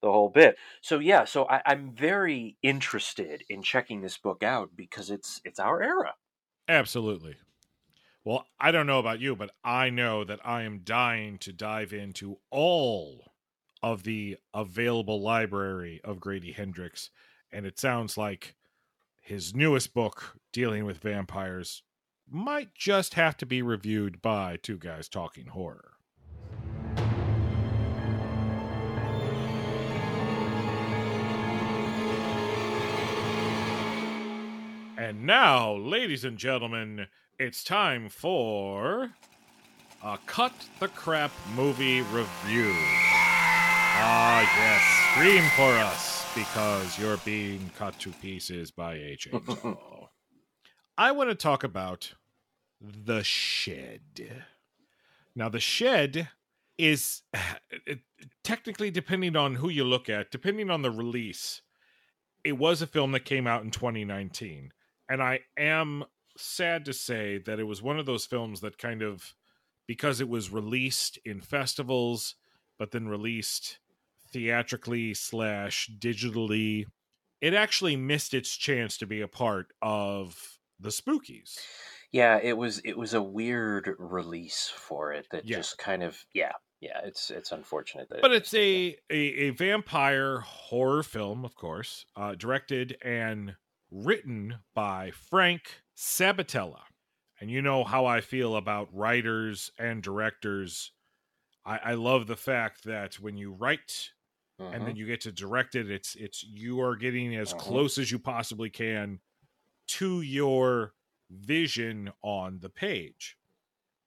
the whole bit. So yeah, so I'm very interested in checking this book out because it's our era. Absolutely. Well, I don't know about you, but I know that I am dying to dive into all of the available library of Grady Hendrix, and it sounds like his newest book dealing with vampires might just have to be reviewed by Two Guys Talking Horror. And now, ladies and gentlemen, it's time for a Cut the Crap movie review. Ah, yes, scream for us, because you're being cut to pieces by a chainsaw. I want to talk about The Shed. Now, The Shed is technically, depending on who you look at, depending on the release, it was a film that came out in 2019. And I am sad to say that it was one of those films that kind of, because it was released in festivals, but then released theatrically / digitally, it actually missed its chance to be a part of the Spookies. Yeah, it was a weird release for it that just kind of it's unfortunate that. But it's a vampire horror film, of course, directed and written by Frank Sabatella, and you know how I feel about writers and directors. I love the fact that when you write. Mm-hmm. And then you get to direct it. It's you are getting as close as you possibly can to your vision on the page.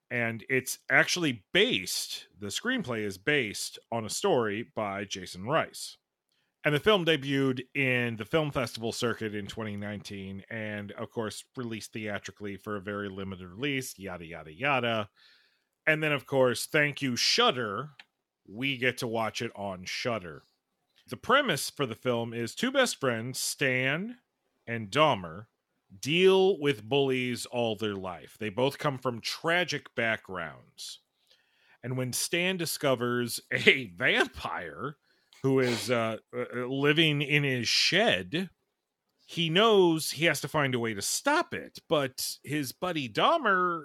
And it's actually the screenplay is based on a story by Jason Rice. And the film debuted in the film festival circuit in 2019 and, of course, released theatrically for a very limited release, yada, yada, yada. And then, of course, thank you, Shudder, we get to watch it on Shudder. The premise for the film is two best friends, Stan and Dahmer, deal with bullies all their life. They both come from tragic backgrounds. And when Stan discovers a vampire who is living in his shed, he knows he has to find a way to stop it. But his buddy Dahmer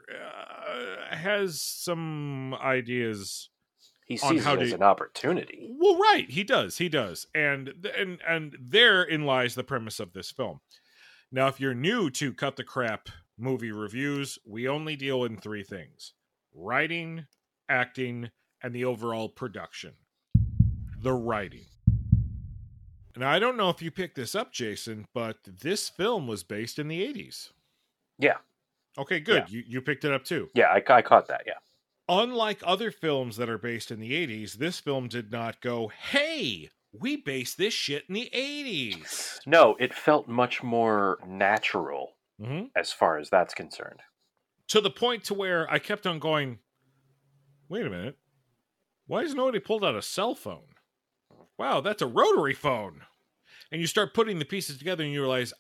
has some ideas. He sees it as an opportunity. Well, right. He does. And therein lies the premise of this film. Now, if you're new to Cut the Crap movie reviews, we only deal in three things: writing, acting, and the overall production. The writing. And I don't know if you picked this up, Jason, but this film was based in the 80s. Yeah. Okay, good. Yeah. You picked it up too. Yeah, I caught that, yeah. Unlike other films that are based in the 80s, this film did not go, hey, we based this shit in the 80s. No, it felt much more natural as far as that's concerned. To the point to where I kept on going, wait a minute, why has nobody pulled out a cell phone? Wow, that's a rotary phone. And you start putting the pieces together and you realize,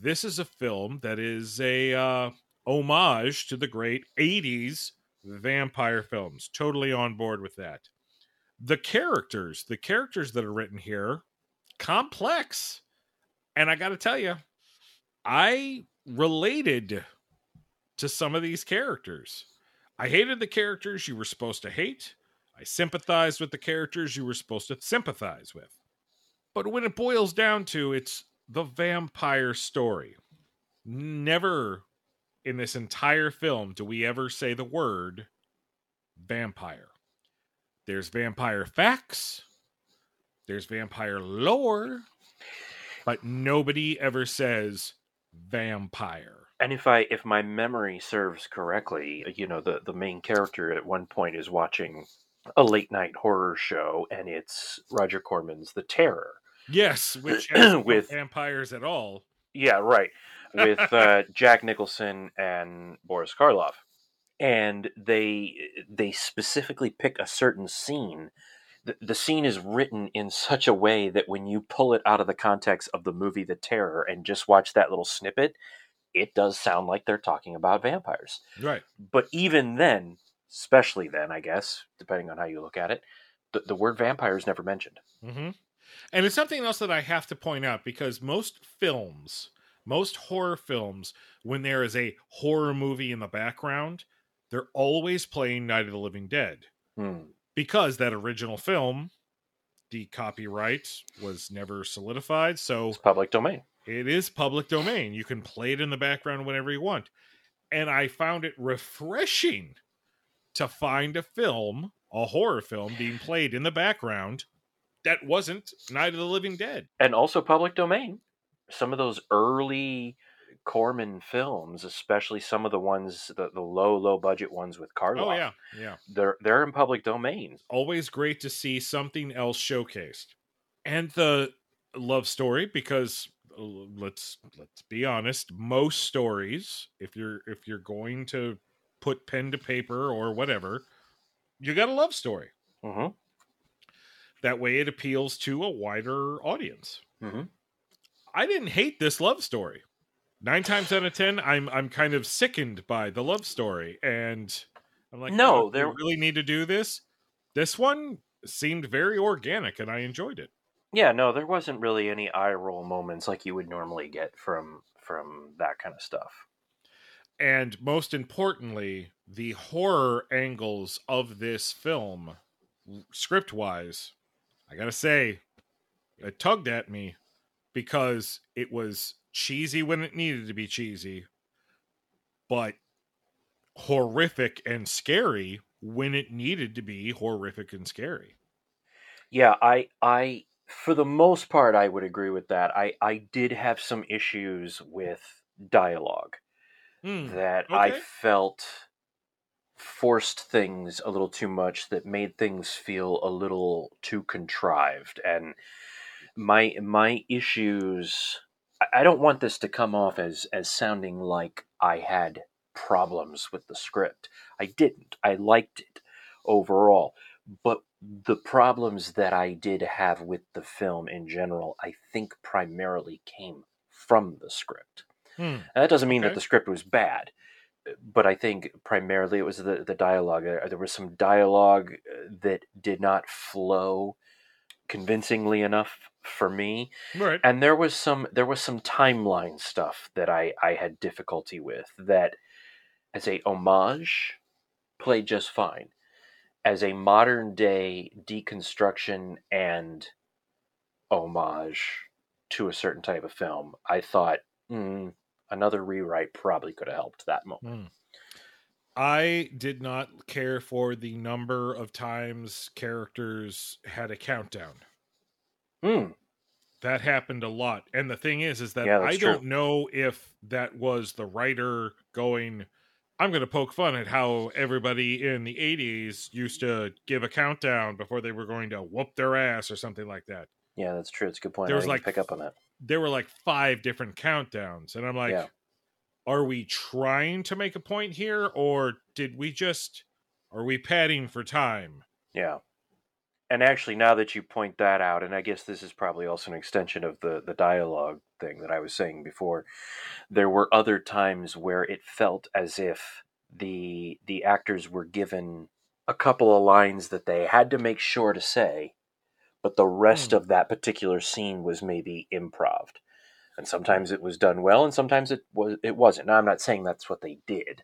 this is a film that is a homage to the great 80s vampire films. Totally on board with that. The characters that are written here, complex. And I got to tell you, I related to some of these characters. I hated the characters you were supposed to hate. I sympathized with the characters you were supposed to sympathize with. But when it boils down to, it's the vampire story. Never in this entire film do we ever say the word vampire. There's vampire facts. There's vampire lore. But nobody ever says vampire. And if my memory serves correctly, you know, the main character at one point is watching a late night horror show, and it's Roger Corman's The Terror. Yes, which has with vampires at all. Yeah, right. With Jack Nicholson and Boris Karloff. And they specifically pick a certain scene. The scene is written in such a way that when you pull it out of the context of the movie The Terror and just watch that little snippet, it does sound like they're talking about vampires. Right. But even then, especially then, I guess, depending on how you look at it, the word vampire is never mentioned. Mm-hmm. And it's something else that I have to point out, because most horror films, when there is a horror movie in the background, they're always playing Night of the Living Dead. Mm. Because that original film, the copyright was never solidified. So it's public domain. It is public domain. You can play it in the background whenever you want. And I found it refreshing to find a horror film being played in the background that wasn't Night of the Living Dead. And also public domain. Some of those early Corman films, especially some of the ones, the low budget ones with Karloff. Oh, yeah. They're in public domain. Always great to see something else showcased. And the love story, because let's be honest, most stories, if you're going to put pen to paper or whatever, you got a love story. Mm-hmm. That way it appeals to a wider audience. Mm-hmm. I didn't hate this love story. 9 times out of 10, I'm kind of sickened by the love story, and I'm like, no, they really need to do this. This one seemed very organic, and I enjoyed it. Yeah, no, there wasn't really any eye roll moments like you would normally get from that kind of stuff. And most importantly, the horror angles of this film, script-wise, I gotta say, it tugged at me because it was cheesy when it needed to be cheesy, but horrific and scary when it needed to be horrific and scary. Yeah, I for the most part, I would agree with that. I did have some issues with dialogue. That okay. I felt forced things a little too much, that made things feel a little too contrived. And my issues, I don't want this to come off as sounding like I had problems with the script. I didn't. I liked it overall. But the problems that I did have with the film in general, I think primarily came from the script. That doesn't mean that the script was bad, but I think primarily it was the dialogue. There was some dialogue that did not flow convincingly enough for me. Right. And there was some timeline stuff that I had difficulty with, that as a homage played just fine. As a modern day deconstruction and homage to a certain type of film, I thought, another rewrite probably could have helped that moment. I did not care for the number of times characters had a countdown. That happened a lot. And the thing is that I don't know if that was the writer going, I'm going to poke fun at how everybody in the 80s used to give a countdown before they were going to whoop their ass or something like that. Yeah, that's true. It's a good point. There was like, pick up on that. There were like 5 different countdowns. And I'm like, are we trying to make a point here, or did we just, are we padding for time? Yeah. And actually, now that you point that out, and I guess this is probably also an extension of the dialogue thing that I was saying before, there were other times where it felt as if the actors were given a couple of lines that they had to make sure to say, but the rest of that particular scene was maybe improv'd. And sometimes it was done well, and sometimes it wasn't. Now, I'm not saying that's what they did.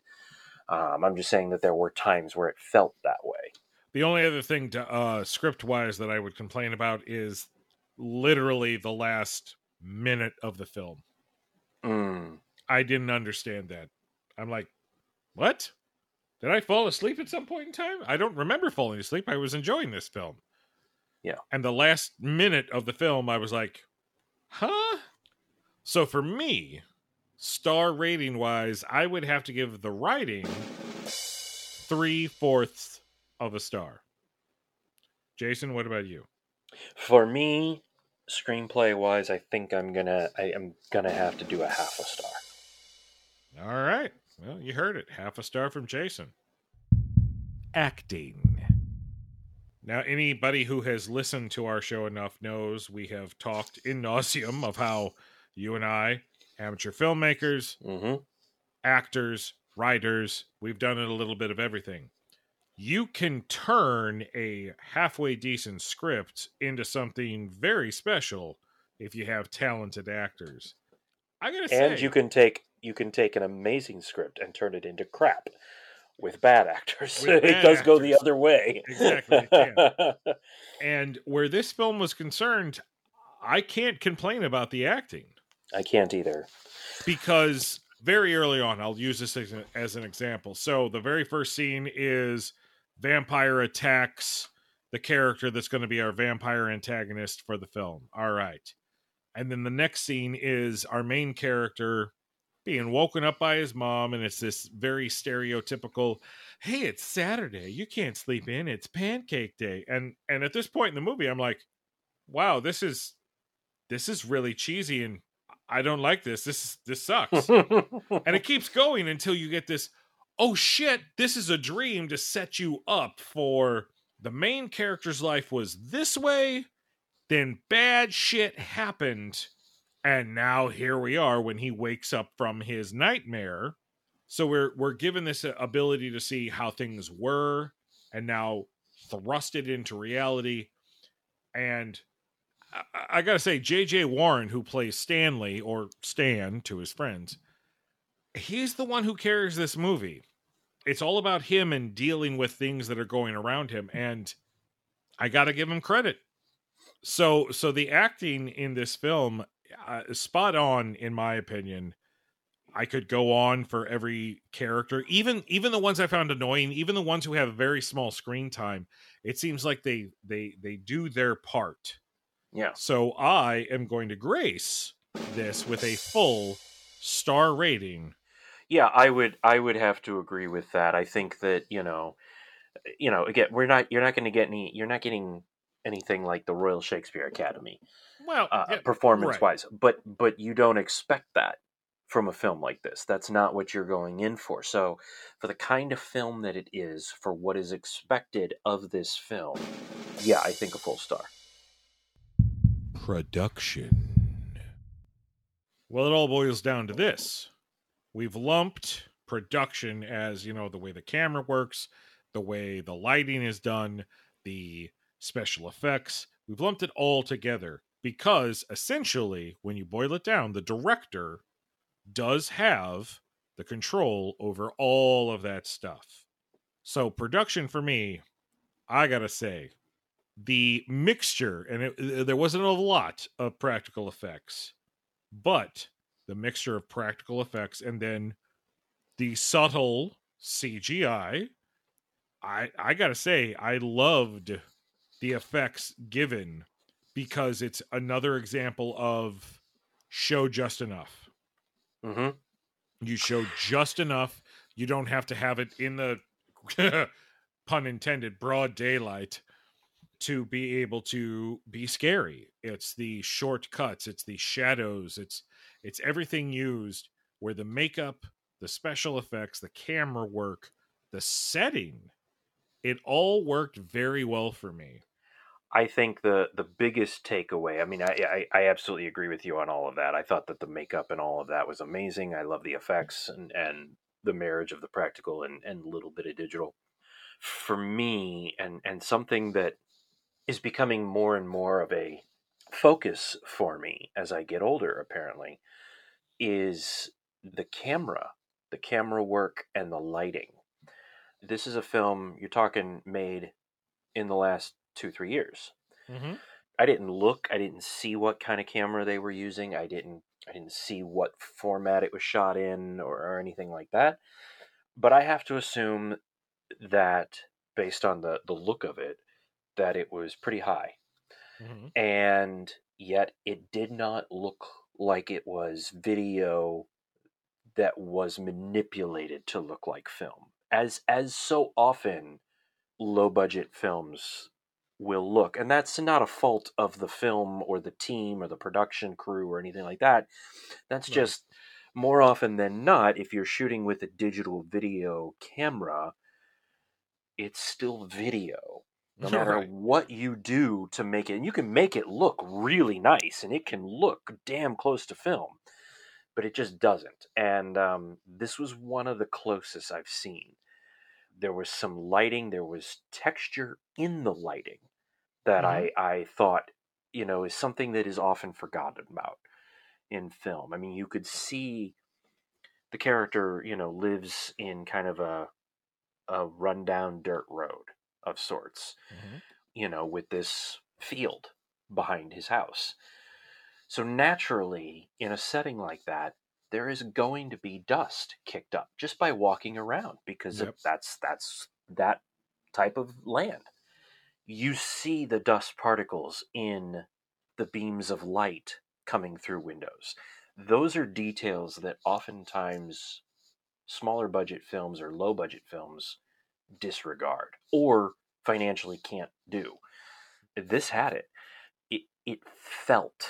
I'm just saying that there were times where it felt that way. The only other thing script-wise that I would complain about is literally the last minute of the film. I didn't understand that. I'm like, what? Did I fall asleep at some point in time? I don't remember falling asleep. I was enjoying this film. Yeah. And the last minute of the film, I was like, huh? So for me, star rating-wise, I would have to give the writing 3/4 of a star. Jason, what about you? For me, screenplay-wise, I think I am gonna have to do a 1/2 star. All right. Well, you heard it. 1/2 star from Jason. Acting. Now, anybody who has listened to our show enough knows we have talked in nauseam of how you and I, amateur filmmakers, actors, writers, we've done it a little bit of everything. You can turn a halfway decent script into something very special if you have talented actors. I'm gonna say, and you can take an amazing script and turn it into crap with bad actors. It does go the other way. Exactly. It can. And where this film was concerned, I can't complain about the acting. I can't either. Because very early on, I'll use this as an example. So the very first scene is vampire attacks the character that's going to be our vampire antagonist for the film. All right. And then the next scene is our main character being woken up by his mom. And it's this very stereotypical, hey, it's Saturday. You can't sleep in. It's pancake day. And at this point in the movie, I'm like, wow, this is really cheesy and I don't like this. This sucks. And it keeps going until you get this, oh shit, this is a dream to set you up for the main character's life was this way, then bad shit happened, and now here we are when he wakes up from his nightmare. So we're given this ability to see how things were and now thrusted into reality. And I gotta say, J.J. Warren, who plays Stanley, or Stan to his friends, he's the one who carries this movie. It's all about him and dealing with things that are going around him, and I gotta give him credit. So the acting in this film is spot on, in my opinion. I could go on for every character, even the ones I found annoying, even the ones who have very small screen time. It seems like they do their part. Yeah. So I am going to grace this with a full star rating. Yeah, I would have to agree with that. I think that, you know, again, you're not getting anything like the Royal Shakespeare Academy. Well, performance-wise, right. But you don't expect that from a film like this. That's not what you're going in for. So for the kind of film that it is, for what is expected of this film, yeah, I think a full star. Production. Well, it all boils down to this. We've lumped production as, the way the camera works, the way the lighting is done, the special effects. We've lumped it all together because essentially, when you boil it down, the director does have the control over all of that stuff. So production for me, I gotta say, the mixture, and there wasn't a lot of practical effects, but the mixture of practical effects and then the subtle CGI. I gotta say, I loved the effects given because it's another example of show just enough. Mm-hmm. You show just enough. You don't have to have it in the pun intended broad daylight to be able to be scary. It's the shortcuts. It's the shadows. It's everything used where the makeup, the special effects, the camera work, the setting, it all worked very well for me. I think the biggest takeaway, I mean, I absolutely agree with you on all of that. I thought that the makeup and all of that was amazing. I love the effects and the marriage of the practical and little bit of digital. For me, and something that is becoming more and more of a focus for me as I get older, apparently, is the camera work and the lighting. This is a film you're talking made in the last 2-3 years. Mm-hmm. I didn't see what kind of camera they were using. I didn't see what format it was shot in or anything like that. But I have to assume that based on the look of it, that it was pretty high. Mm-hmm. And yet it did not look like it was video that was manipulated to look like film. As so often low budget films will look. And that's not a fault of the film or the team or the production crew or anything like that. That's right. Just more often than not, if you're shooting with a digital video camera, it's still video. No matter what you do to make it, and you can make it look really nice and it can look damn close to film, but it just doesn't. And this was one of the closest I've seen. There was some lighting, there was texture in the lighting that I thought, you know, is something that is often forgotten about in film. I mean, you could see the character, you know, lives in kind of a rundown dirt road of sorts, mm-hmm. you know, with this field behind his house. So naturally, in a setting like that, there is going to be dust kicked up just by walking around because that's that type of land. You see the dust particles in the beams of light coming through windows. Those are details that oftentimes smaller budget films or low budget films disregard or financially can't do. This had it. It felt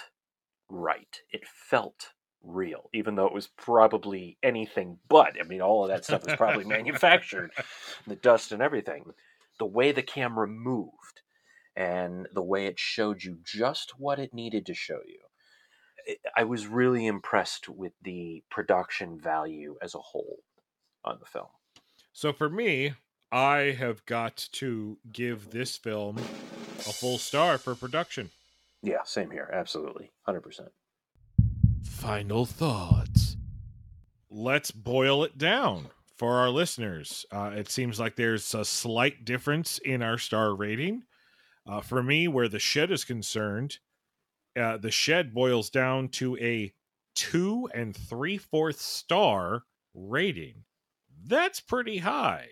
right. It felt real, even though it was probably anything but. I mean, all of that stuff was probably manufactured, the dust and everything. The way the camera moved and the way it showed you just what it needed to show you. I was really impressed with the production value as a whole on the film. So for me, I have got to give this film a full star for production. Yeah, same here. Absolutely. 100%. Final thoughts. Let's boil it down for our listeners. It seems like there's a slight difference in our star rating. For me, where The Shed is concerned, The Shed boils down to a 2 3/4 star rating. That's pretty high.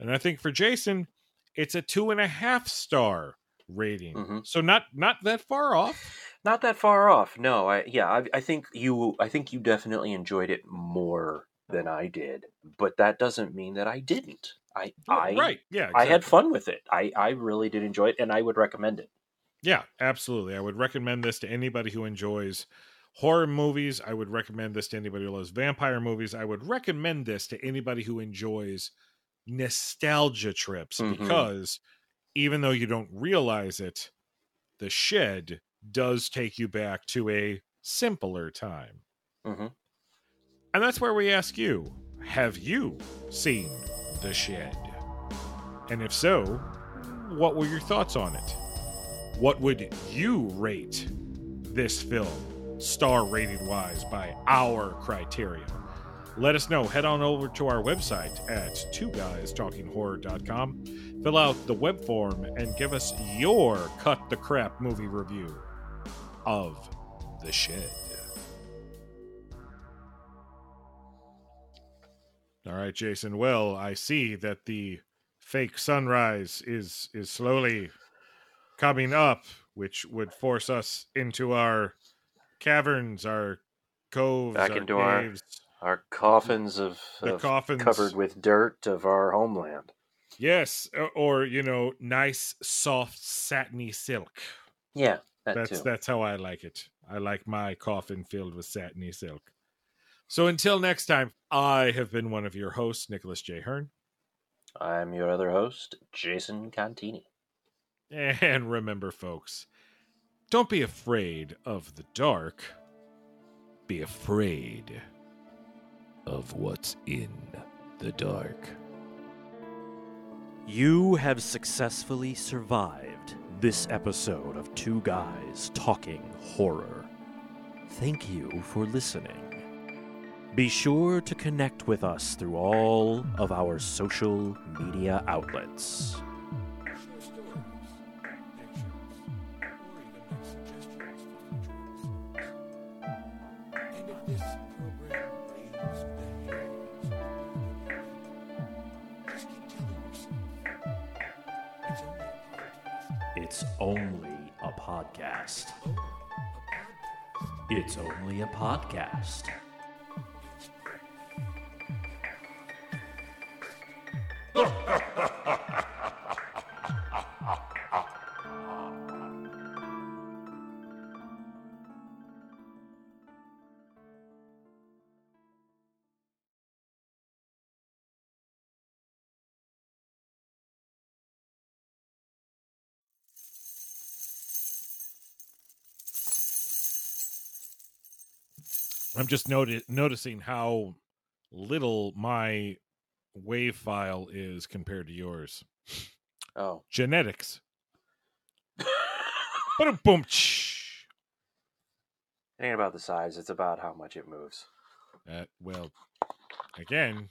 And I think for Jason, it's a 2.5 star rating. Mm-hmm. So not that far off. Not that far off. No, I think you definitely enjoyed it more than I did, but that doesn't mean that I didn't. I had fun with it. I really did enjoy it, and I would recommend it. Yeah, absolutely. I would recommend this to anybody who enjoys horror movies. I would recommend this to anybody who loves vampire movies. I would recommend this to anybody who enjoys nostalgia trips, mm-hmm. because even though you don't realize it, The Shed does take you back to a simpler time. Mm-hmm. And that's where we ask you, have you seen The Shed? And if so, what were your thoughts on it? What would you rate this film, star rating wise, by our criteria? Let us know. Head on over to our website at twoguystalkinghorror.com. Fill out the web form and give us your cut the crap movie review of The Shed. All right, Jason. Well, I see that the fake sunrise is slowly coming up, which would force us into our caverns, our coves, back into our caves, our coffins of covered with dirt of our homeland. Yes, or nice, soft, satiny silk. Yeah, that's how I like it. I like my coffin filled with satiny silk. So until next time, I have been one of your hosts, Nicholas J. Hearn. I'm your other host, Jason Contini. And remember, folks, don't be afraid of the dark. Be afraid of what's in the dark. You have successfully survived this episode of Two Guys Talking Horror. Thank you for listening. Be sure to connect with us through all of our social media outlets. It's only a podcast. It's only a podcast. I'm just noticing how little my wave file is compared to yours. Oh. Genetics. Ba-da-boom. It ain't about the size, it's about how much it moves. Well, again.